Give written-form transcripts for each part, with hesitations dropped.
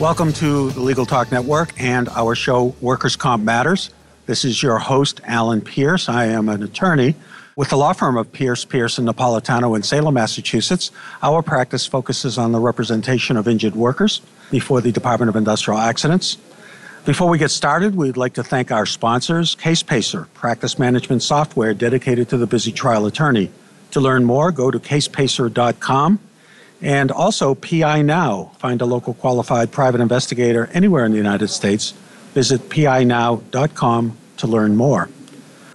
Welcome to the Legal Talk Network and our show, Workers' Comp Matters. This is your host, Alan Pierce. I am an attorney with the law firm of Pierce, Pierce and Napolitano in Salem, Massachusetts. Our practice focuses on the representation of injured workers before the Department of Industrial Accidents. Before we get started, we'd like to thank our sponsors, Casepacer, practice management software dedicated to the busy trial attorney. To learn more, go to casepacer.com. And also PINow. Find a local qualified private investigator anywhere in the United States. Visit PINow.com to learn more.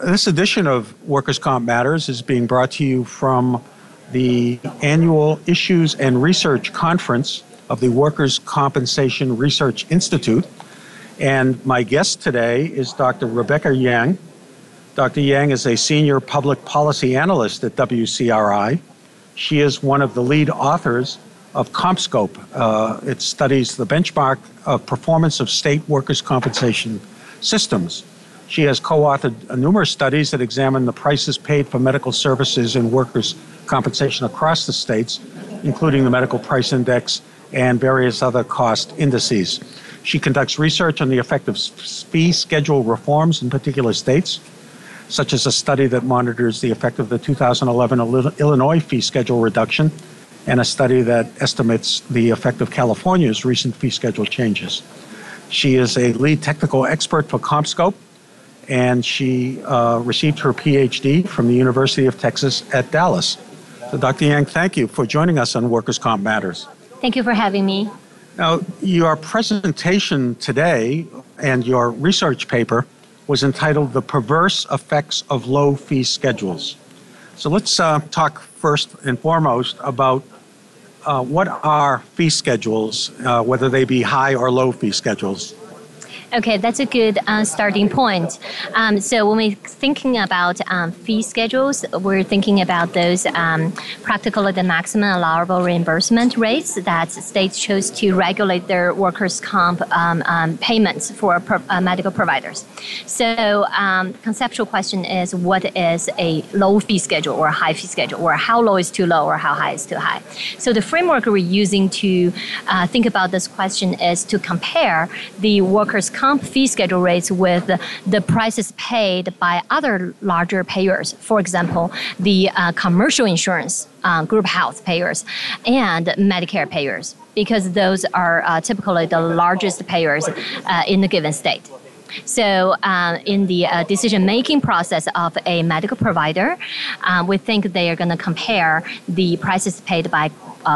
This edition of Workers' Comp Matters is being brought to you from the annual Issues and Research Conference of the Workers' Compensation Research Institute. And my guest today is Dr. Rebecca Yang. Dr. Yang is a senior public policy analyst at WCRI. She is one of the lead authors of CompScope. It studies the benchmark of performance of state workers' compensation systems. She has co-authored numerous studies that examine the prices paid for medical services and workers' compensation across the states, including the Medical Price Index and various other cost indices. She conducts research on the effect of fee schedule reforms in particular states, such as a study that monitors the effect of the 2011 Illinois fee schedule reduction and a study that estimates the effect of California's recent fee schedule changes. She is a lead technical expert for CompScope, and she received her PhD from the University of Texas at Dallas. So Dr. Yang, thank you for joining us on Workers' Comp Matters. Thank you for having me. Now, your presentation today and your research paper was entitled The Perverse Effects of Low Fee Schedules. So let's talk first and foremost about what are fee schedules, whether they be high or low fee schedules. Okay, that's a good starting point. So when we're thinking about fee schedules, we're thinking about those practically the maximum allowable reimbursement rates that states chose to regulate their workers' comp payments for medical providers. So conceptual question is, what is a low fee schedule or a high fee schedule, or how low is too low or how high is too high? So the framework we're using to think about this question is to compare the workers' comp fee schedule rates with the prices paid by other larger payers, for example, the commercial insurance, group health payers, and Medicare payers, because those are typically the largest payers in a given state. So in the decision-making process of a medical provider, we think they are going to compare the prices paid by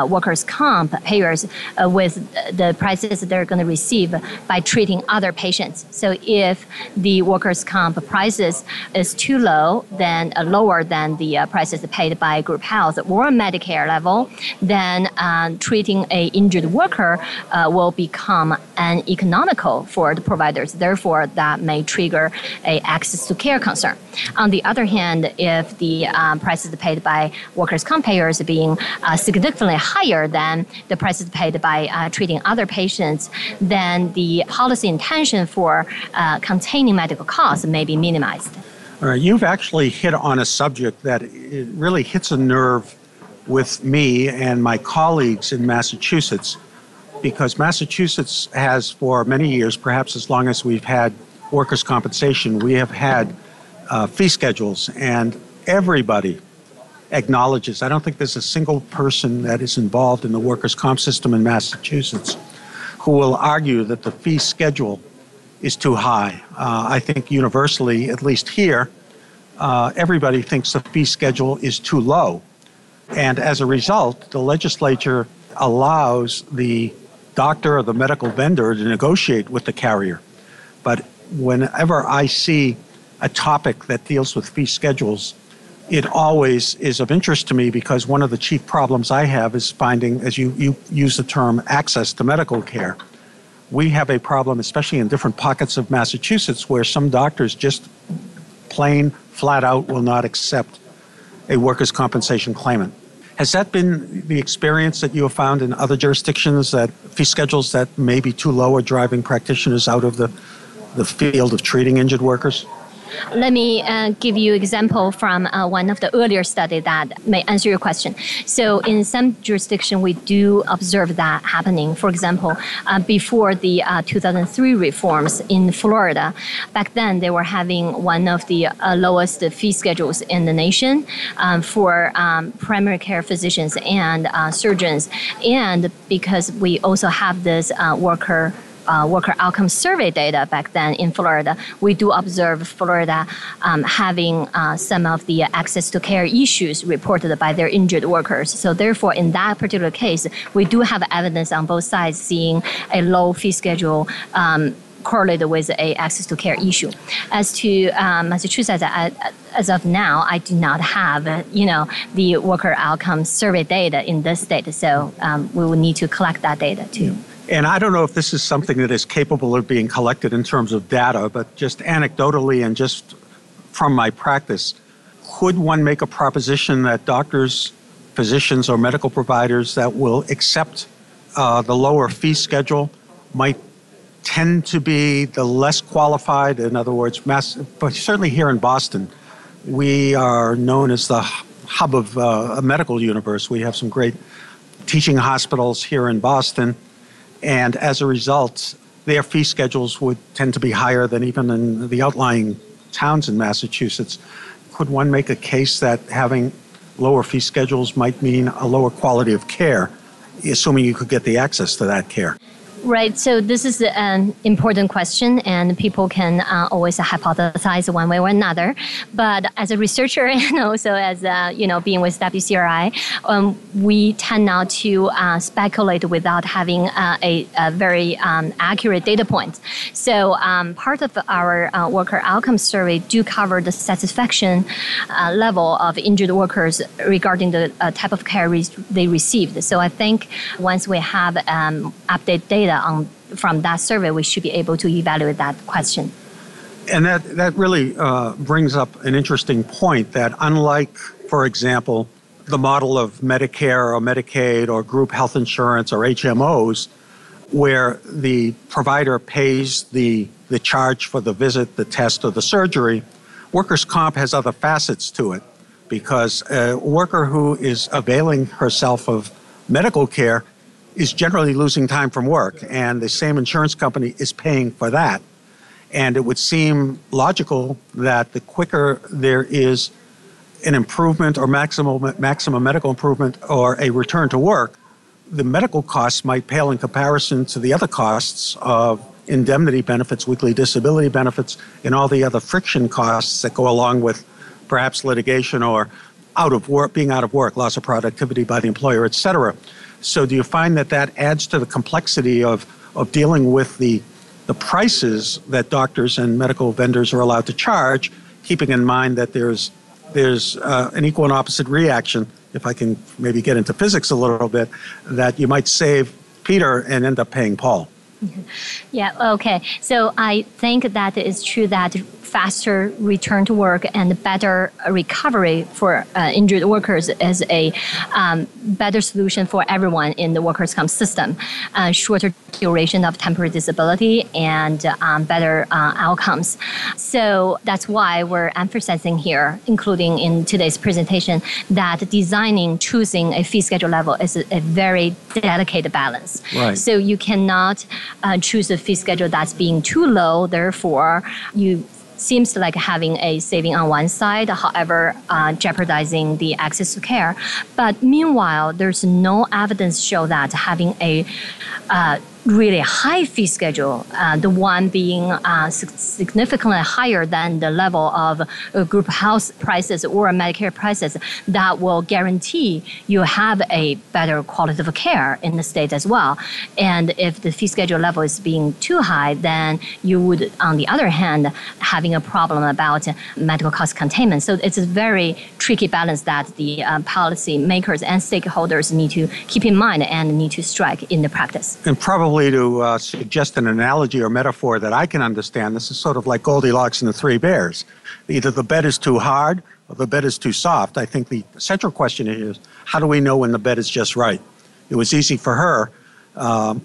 workers' comp payers with the prices they're going to receive by treating other patients. So if the workers' comp prices is too low, then lower than the prices paid by group health or Medicare level, then treating an injured worker will become uneconomical for the providers. Therefore, that may trigger an access to care concern. On the other hand, if the prices paid by workers' comp payers are being significantly higher than the prices paid by treating other patients, then the policy intention for containing medical costs may be minimized. All right, you've actually hit on a subject that it really hits a nerve with me and my colleagues in Massachusetts, because Massachusetts has for many years, perhaps as long as we've had workers' compensation, we have had fee schedules, and everybody acknowledges, I don't think there's a single person that is involved in the workers' comp system in Massachusetts who will argue that the fee schedule is too high. I think universally, at least here, everybody thinks the fee schedule is too low. And as a result, the legislature allows the doctor or the medical vendor to negotiate with the carrier. But whenever I see a topic that deals with fee schedules, it always is of interest to me, because one of the chief problems I have is finding, as you use the term, access to medical care. we have a problem, especially in different pockets of Massachusetts, where some doctors just plain, flat out will not accept a workers' compensation claimant. Has that been the experience that you have found in other jurisdictions, that fee schedules that may be too low are driving practitioners out of the field of treating injured workers? Let me give you an example from one of the earlier studies that may answer your question. So in some jurisdiction, we do observe that happening. For example, before the 2003 reforms in Florida, back then they were having one of the lowest fee schedules in the nation for primary care physicians and surgeons. And because we also have this worker outcome survey data back then in Florida, we do observe Florida having some of the access to care issues reported by their injured workers. So therefore, in that particular case, we do have evidence on both sides seeing a low fee schedule correlated with a access to care issue. As to Massachusetts, as of now, I do not have the worker outcome survey data in this state, so we will need to collect that data too. And I don't know if this is something that is capable of being collected in terms of data, but just anecdotally and just from my practice, could one make a proposition that doctors, physicians, or medical providers that will accept the lower fee schedule might tend to be the less qualified? In other words, but certainly here in Boston, we are known as the hub of a medical universe. We have some great teaching hospitals here in Boston. And as a result, their fee schedules would tend to be higher than even in the outlying towns in Massachusetts. Could one make a case that having lower fee schedules might mean a lower quality of care, assuming you could get the access to that care? Right. So this is an important question, and people can always hypothesize one way or another. But as a researcher and also as being with WCRI, we tend not to speculate without having a very accurate data point. So part of our worker outcome survey do cover the satisfaction level of injured workers regarding the type of care they received. So I think once we have updated data from that survey, we should be able to evaluate that question. And that really brings up an interesting point, that unlike, for example, the model of Medicare or Medicaid or group health insurance or HMOs, where the provider pays the charge for the visit, the test, or the surgery, workers' comp has other facets to it, because a worker who is availing herself of medical care is generally losing time from work, and the same insurance company is paying for that. And it would seem logical that the quicker there is an improvement or maximum medical improvement or a return to work, the medical costs might pale in comparison to the other costs of indemnity benefits, weekly disability benefits, and all the other friction costs that go along with perhaps litigation or being out of work, loss of productivity by the employer, et cetera. So do you find that adds to the complexity of dealing with the prices that doctors and medical vendors are allowed to charge, keeping in mind that there's an equal and opposite reaction, if I can maybe get into physics a little bit, that you might save Peter and end up paying Paul? Yeah, okay. So I think that it's true that faster return to work and better recovery for injured workers is a better solution for everyone in the workers' comp system. Shorter duration of temporary disability and better outcomes. So that's why we're emphasizing here, including in today's presentation, that choosing a fee schedule level is a very delicate balance. Right. So you cannot choose a fee schedule that's being too low, therefore you seems like having a saving on one side, however, jeopardizing the access to care. But meanwhile, there's no evidence show that having a really high fee schedule, the one being significantly higher than the level of group health prices or Medicare prices, that will guarantee you have a better quality of care in the state as well. And if the fee schedule level is being too high, then you would, on the other hand, having a problem about medical cost containment. So it's a very tricky balance that the policy makers and stakeholders need to keep in mind and need to strike in the practice. And probably probably to suggest an analogy or metaphor that I can understand, this is sort of like Goldilocks and the Three Bears. Either the bed is too hard or the bed is too soft. I think the central question is, how do we know when the bed is just right? It was easy for her to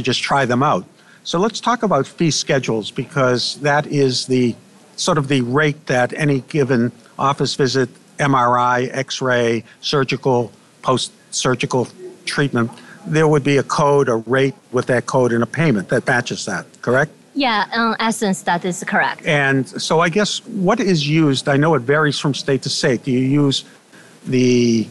just try them out. So let's talk about fee schedules, because that is the sort of the rate that any given office visit, MRI, X-ray, surgical, post-surgical treatment, there would be a code, a rate with that code, and a payment that matches that, correct? Yeah, in essence, that is correct. And so I guess what is used, I know it varies from state to state. Do you use the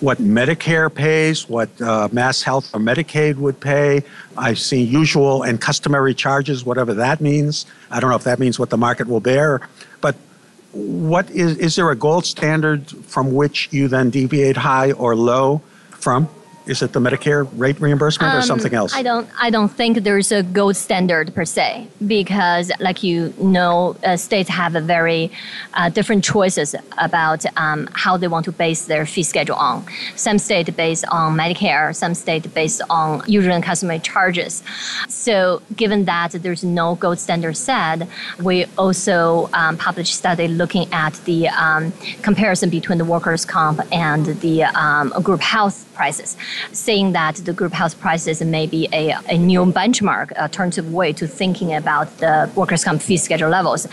what Medicare pays, what MassHealth or Medicaid would pay? I see usual and customary charges, whatever that means. I don't know if that means what the market will bear. But what is there a gold standard from which you then deviate high or low from? Is it the Medicare rate reimbursement or something else? I don't think there's a gold standard per se, because like you know, states have a very different choices about how they want to base their fee schedule on. Some states based on Medicare, some states based on usual and customary charges. So given that there's no gold standard set, we also published study looking at the comparison between the workers' comp and the group health prices, saying that the group health prices may be a new benchmark, alternative way to thinking about the workers' comp fee schedule levels.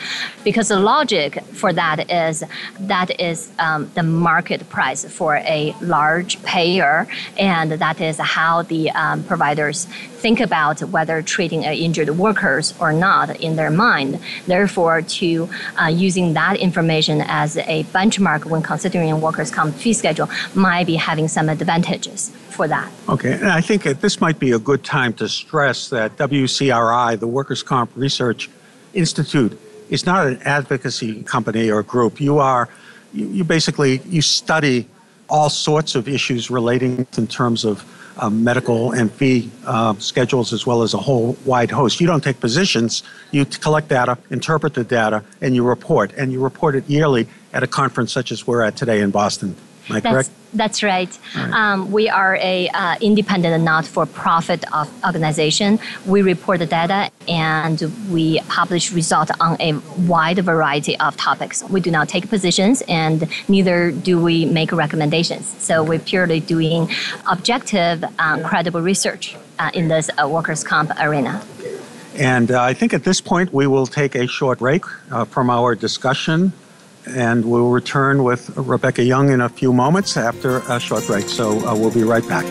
Because the logic for that is the market price for a large payer, and that is how the providers think about whether treating injured workers or not in their mind. Therefore, to using that information as a benchmark when considering a workers' comp fee schedule might be having some advantages for that. Okay, and I think this might be a good time to stress that WCRI, the Workers' Comp Research Institute, is not an advocacy company or group. You study all sorts of issues relating in terms of medical and fee schedules, as well as a whole wide host. You don't take positions, you collect data, interpret the data, and you report it yearly at a conference such as we're at today in Boston. Am I correct? That's right. We are a independent and not-for-profit organization. We report the data and we publish results on a wide variety of topics. We do not take positions and neither do we make recommendations. So we're purely doing objective, credible research in this workers' comp arena. And I think at this point we will take a short break from our discussion. And we'll return with Rebecca Yang in a few moments after a short break. So we'll be right back.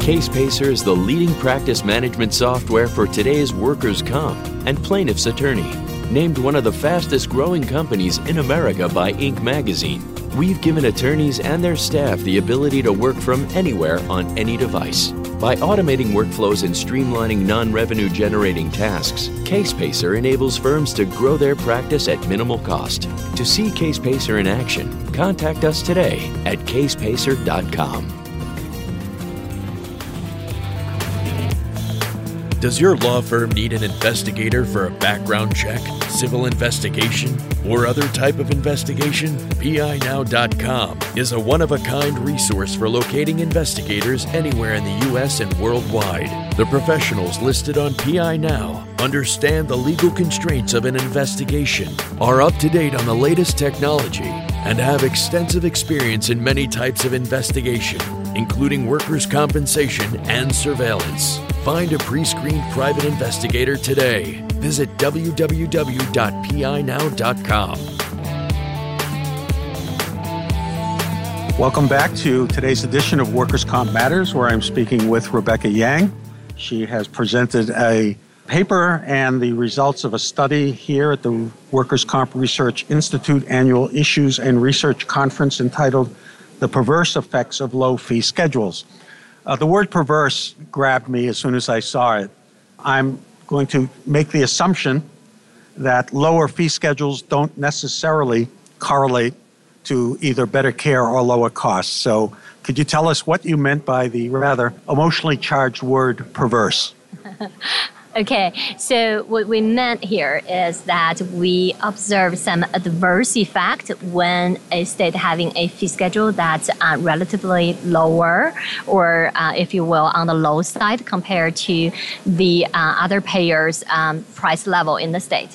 Casepacer is the leading practice management software for today's workers' comp and plaintiff's attorney. Named one of the fastest growing companies in America by Inc. magazine, we've given attorneys and their staff the ability to work from anywhere on any device. By automating workflows and streamlining non-revenue generating tasks, Casepacer enables firms to grow their practice at minimal cost. To see Casepacer in action, contact us today at casepacer.com. Does your law firm need an investigator for a background check, civil investigation, or other type of investigation? PINow.com is a one-of-a-kind resource for locating investigators anywhere in the U.S. and worldwide. The professionals listed on PINow understand the legal constraints of an investigation, are up to date on the latest technology, and have extensive experience in many types of investigation, including workers' compensation and surveillance. Find a pre-screened private investigator today. Visit www.pinow.com. Welcome back to today's edition of Workers' Comp Matters, where I'm speaking with Rebecca Yang. She has presented a paper and the results of a study here at the Workers' Comp Research Institute Annual Issues and Research Conference entitled The Perverse Effects of Low Fee Schedules. The word perverse grabbed me as soon as I saw it. I'm going to make the assumption that lower fee schedules don't necessarily correlate to either better care or lower costs. So could you tell us what you meant by the rather emotionally charged word perverse? Okay, so what we meant here is that we observe some adverse effect when a state having a fee schedule that's relatively lower or, if you will, on the low side compared to the other payers' price level in the state.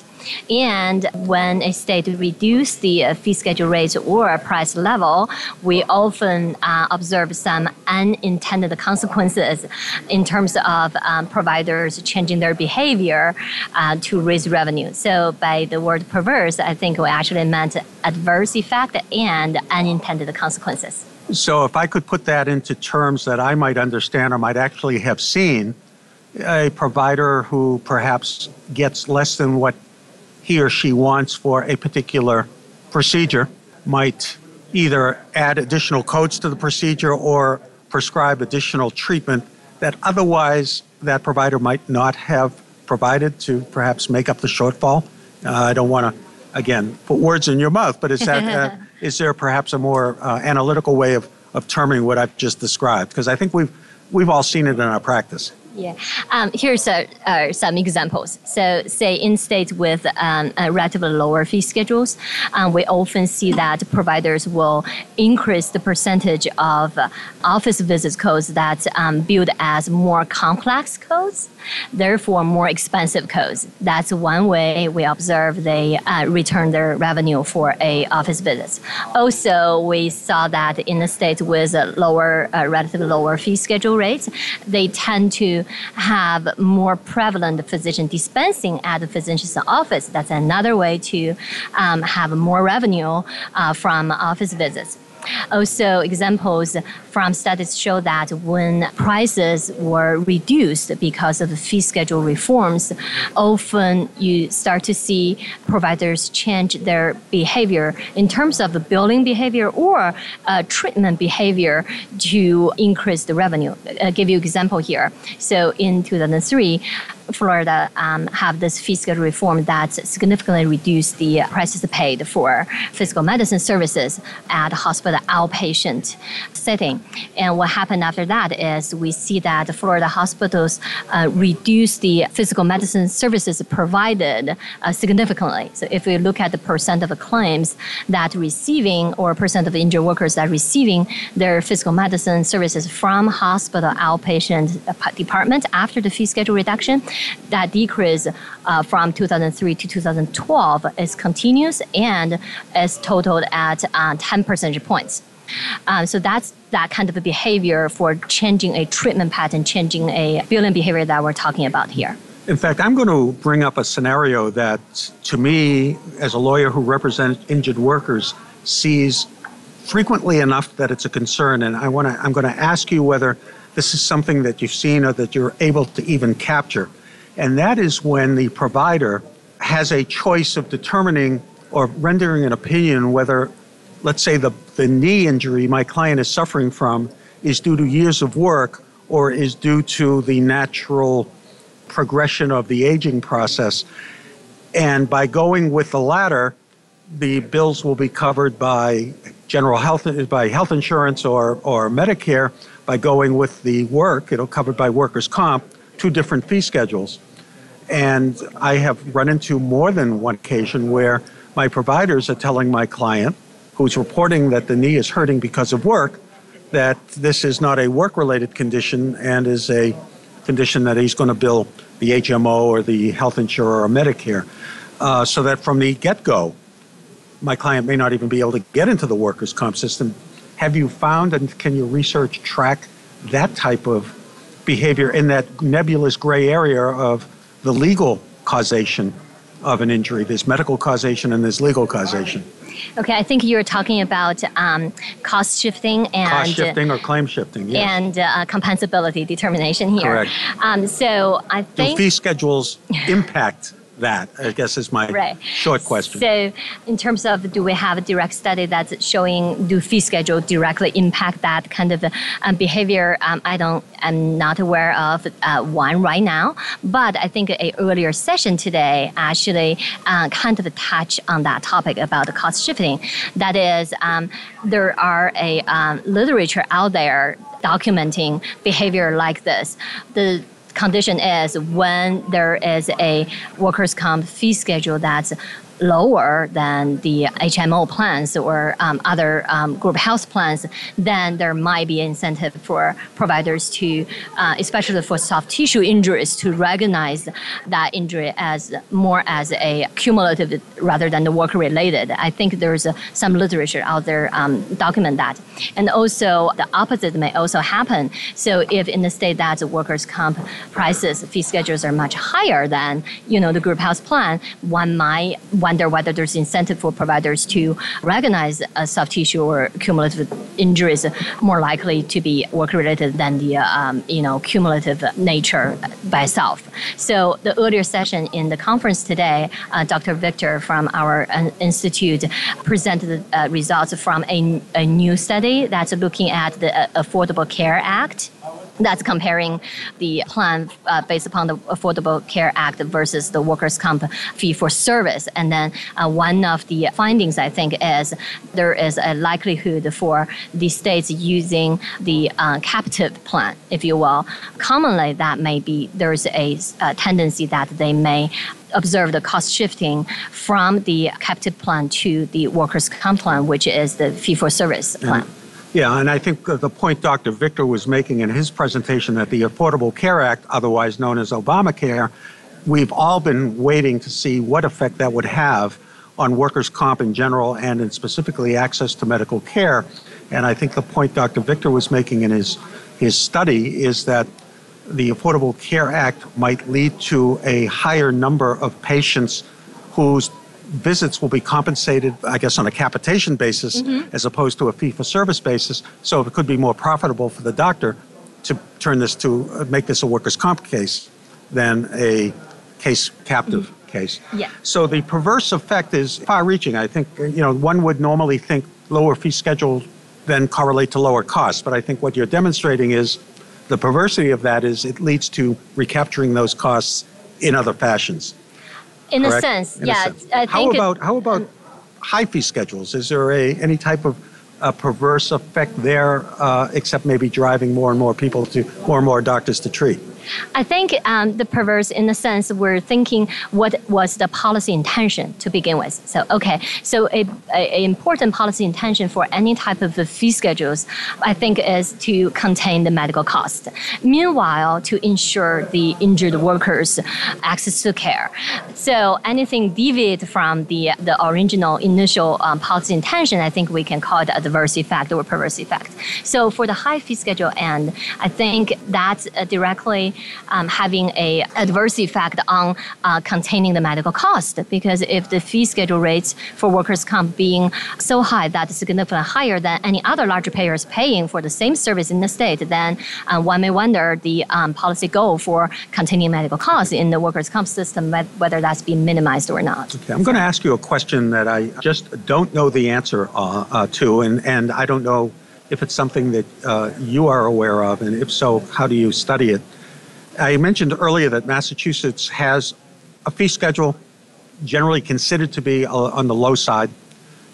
And when a state reduces the fee schedule rates or price level, we often observe some unintended consequences in terms of providers changing their behavior to raise revenue. So by the word perverse, I think we actually meant adverse effect and unintended consequences. So if I could put that into terms that I might understand or might actually have seen, a provider who perhaps gets less than what he or she wants for a particular procedure might either add additional codes to the procedure or prescribe additional treatment that otherwise that provider might not have provided to perhaps make up the shortfall. I don't want to, again, put words in your mouth, but is that is there perhaps a more analytical way of terming what I've just described? Because I think we've all seen it in our practice. Yeah. Here's some examples. So say in states with relatively lower fee schedules, we often see that providers will increase the percentage of office visit codes that billed as more complex codes, therefore more expensive codes. That's one way we observe they return their revenue for a office visits. Also, we saw that in the states with relatively lower fee schedule rates, they tend to have more prevalent physician dispensing at the physician's office. That's another way to have more revenue from office visits. Also, examples from studies show that when prices were reduced because of fee schedule reforms, often you start to see providers change their behavior in terms of the billing behavior or treatment behavior to increase the revenue. I'll give you an example here. So in 2003, Florida have this fee schedule reform that significantly reduced the prices paid for physical medicine services at hospital outpatient setting. And what happened after that is we see that Florida hospitals reduce the physical medicine services provided significantly. So if we look at the percent of claims that receiving or percent of injured workers that receiving their physical medicine services from hospital outpatient department after the fee schedule reduction, that decrease from 2003 to 2012 is continuous and is totaled at 10 percentage points. So that's that kind of a behavior for changing a treatment pattern, changing a billing behavior that we're talking about here. In fact, I'm going to bring up a scenario that, to me, as a lawyer who represents injured workers, sees frequently enough that it's a concern. And I'm going to ask you whether this is something that you've seen or that you're able to even capture. And that is when the provider has a choice of determining or rendering an opinion whether, let's say, the knee injury my client is suffering from is due to years of work or is due to the natural progression of the aging process. And by going with the latter, the bills will be covered by health insurance or Medicare. By going with the work, it'll covered by workers' comp, two different fee schedules. And I have run into more than one occasion where my providers are telling my client, who's reporting that the knee is hurting because of work, that this is not a work-related condition and is a condition that he's going to bill the HMO or the health insurer or Medicare. So that from the get-go, my client may not even be able to get into the workers' comp system. Have you found, and can your research track that type of behavior in that nebulous gray area of the legal causation of an injury? There's medical causation and there's legal causation. Okay, I think you were talking about cost shifting and cost shifting or claim shifting, yes. And compensability determination here. Correct. So I think do fee schedules impact that, I guess, is my short question. So in terms of do we have a direct study that's showing do fee schedule directly impact that kind of behavior, I'm not aware of one right now. But I think an earlier session today actually kind of touched on that topic about the cost shifting. That is, there are a literature out there documenting behavior like this. The condition is when there is a workers' comp fee schedule that's lower than the HMO plans or other group health plans, then there might be incentive for providers to, especially for soft tissue injuries, to recognize that injury as more as a cumulative rather than the work-related. I think there's some literature out there document that. And also the opposite may also happen. So if in the state that the workers' comp prices, fee schedules are much higher than, you know, the group health plan, one might wonder whether there's incentive for providers to recognize soft tissue or cumulative injuries more likely to be work-related than the cumulative nature by itself. So the earlier session in the conference today, Dr. Victor from our institute presented results from a new study that's looking at the Affordable Care Act. That's comparing the plan based upon the Affordable Care Act versus the workers' comp fee for service. And then one of the findings, I think, is there is a likelihood for the states using the captive plan, if you will. Commonly, that may be there's a tendency that they may observe the cost shifting from the captive plan to the workers' comp plan, which is the fee-for-service plan. Mm-hmm. Yeah, and I think the point Dr. Victor was making in his presentation that the Affordable Care Act, otherwise known as Obamacare, we've all been waiting to see what effect that would have on workers' comp in general and in specifically access to medical care. And I think the point Dr. Victor was making in his study is that the Affordable Care Act might lead to a higher number of patients whose visits will be compensated, I guess, on a capitation basis as opposed to a fee-for-service basis. So it could be more profitable for the doctor to turn this to make this a workers' comp case than a case captive case. Yeah. So the perverse effect is far-reaching. I think one would normally think lower fee schedule then correlate to lower costs, but I think what you're demonstrating is the perversity of that is it leads to recapturing those costs in other fashions. In a sense, yeah. How about high fee schedules? Is there any type of perverse effect there, except maybe driving more and more people to more and more doctors to treat? I think the perverse, in a sense, we're thinking what was the policy intention to begin with. So an important policy intention for any type of fee schedules, I think, is to contain the medical cost. Meanwhile, to ensure the injured workers' access to care. So anything deviated from the original initial policy intention, I think we can call it adverse effect or perverse effect. So for the high fee schedule end, I think that's directly having an adverse effect on containing the medical cost, because if the fee schedule rates for workers' comp being so high that significantly higher than any other larger payers paying for the same service in the state, then one may wonder the policy goal for containing medical costs in the workers' comp system, whether that's been minimized or not. Okay, I'm going to ask you a question that I just don't know the answer to, and I don't know if it's something that you are aware of, and if so, how do you study it? I mentioned earlier that Massachusetts has a fee schedule generally considered to be on the low side,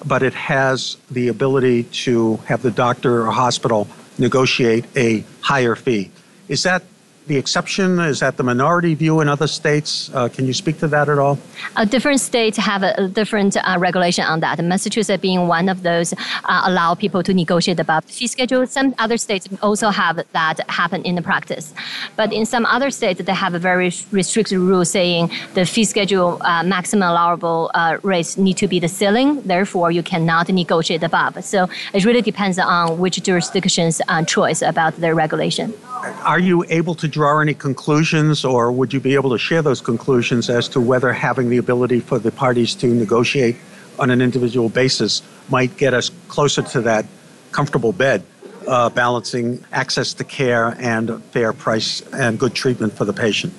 but it has the ability to have the doctor or hospital negotiate a higher fee. Is that the exception? Is that the minority view in other states? Can you speak to that at all? Different states have a different regulation on that. Massachusetts being one of those allow people to negotiate about fee schedule. Some other states also have that happen in the practice. But in some other states, they have a very restricted rule saying the fee schedule maximum allowable rates need to be the ceiling. Therefore, you cannot negotiate above. So it really depends on which jurisdiction's choice about their regulation. Are you able to draw any conclusions, or would you be able to share those conclusions as to whether having the ability for the parties to negotiate on an individual basis might get us closer to that comfortable bed, balancing access to care and fair price and good treatment for the patient?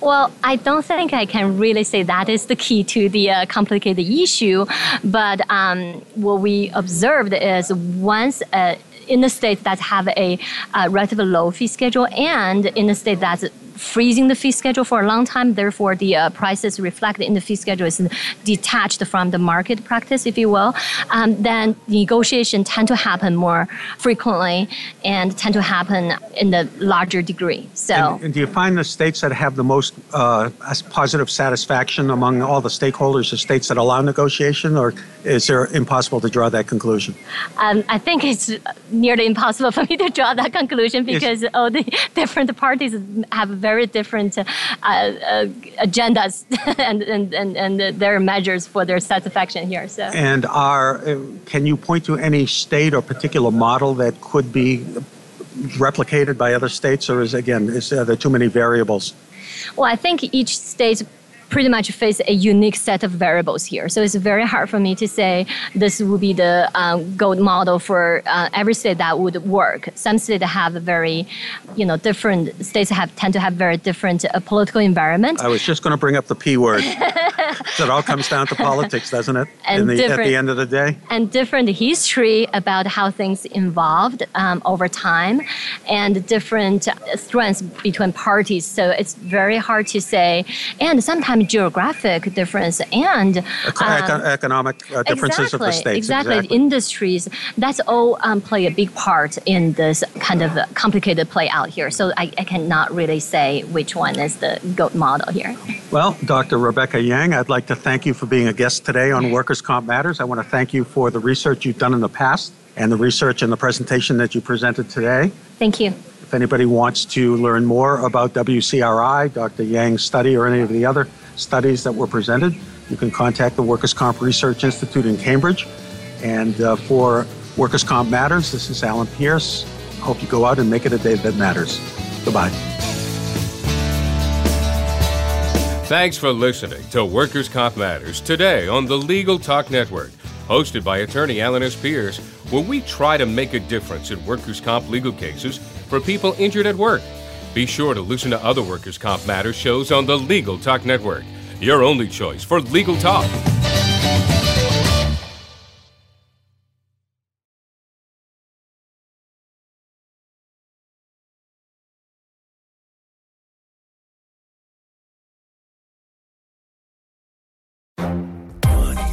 Well, I don't think I can really say that is the key to the complicated issue, but what we observed is once in the states that have a relatively low fee schedule and in the state that's freezing the fee schedule for a long time. Therefore, the prices reflected in the fee schedule is detached from the market practice, if you will. Then negotiation tend to happen more frequently and tend to happen in the larger degree. So, and do you find the states that have the most positive satisfaction among all the stakeholders are states that allow negotiation, or is it impossible to draw that conclusion? I think it's nearly impossible for me to draw that conclusion because all the different parties have very different agendas and their measures for their satisfaction here. So, and can you point to any state or particular model that could be replicated by other states, or are there too many variables? Well, I think each state pretty much face a unique set of variables here. So it's very hard for me to say this would be the gold model for every state that would work. Some states have tend to have very different political environment. I was just going to bring up the P word. So it all comes down to politics, doesn't it? At the end of the day. And different history about how things evolved over time and different strengths between parties. So it's very hard to say. And sometimes geographic difference and economic differences of the states. Exactly. Industries, that's all play a big part in this kind of complicated play out here. So I cannot really say which one is the gold model here. Well, Dr. Rebecca Yang, I'd like to thank you for being a guest today on Workers' Comp Matters. I want to thank you for the research you've done in the past and the research and the presentation that you presented today. Thank you. If anybody wants to learn more about WCRI, Dr. Yang's study, or any of the other studies that were presented, you can contact the Workers' Comp Research Institute in Cambridge. And for Workers' Comp Matters, this is Alan Pierce. Hope you go out and make it a day that matters. Goodbye. Thanks for listening to Workers' Comp Matters today on the Legal Talk Network, hosted by attorney Alan S. Pierce, where we try to make a difference in workers' comp legal cases for people injured at work. Be sure to listen to other Workers' Comp Matters shows on the Legal Talk Network, your only choice for legal talk.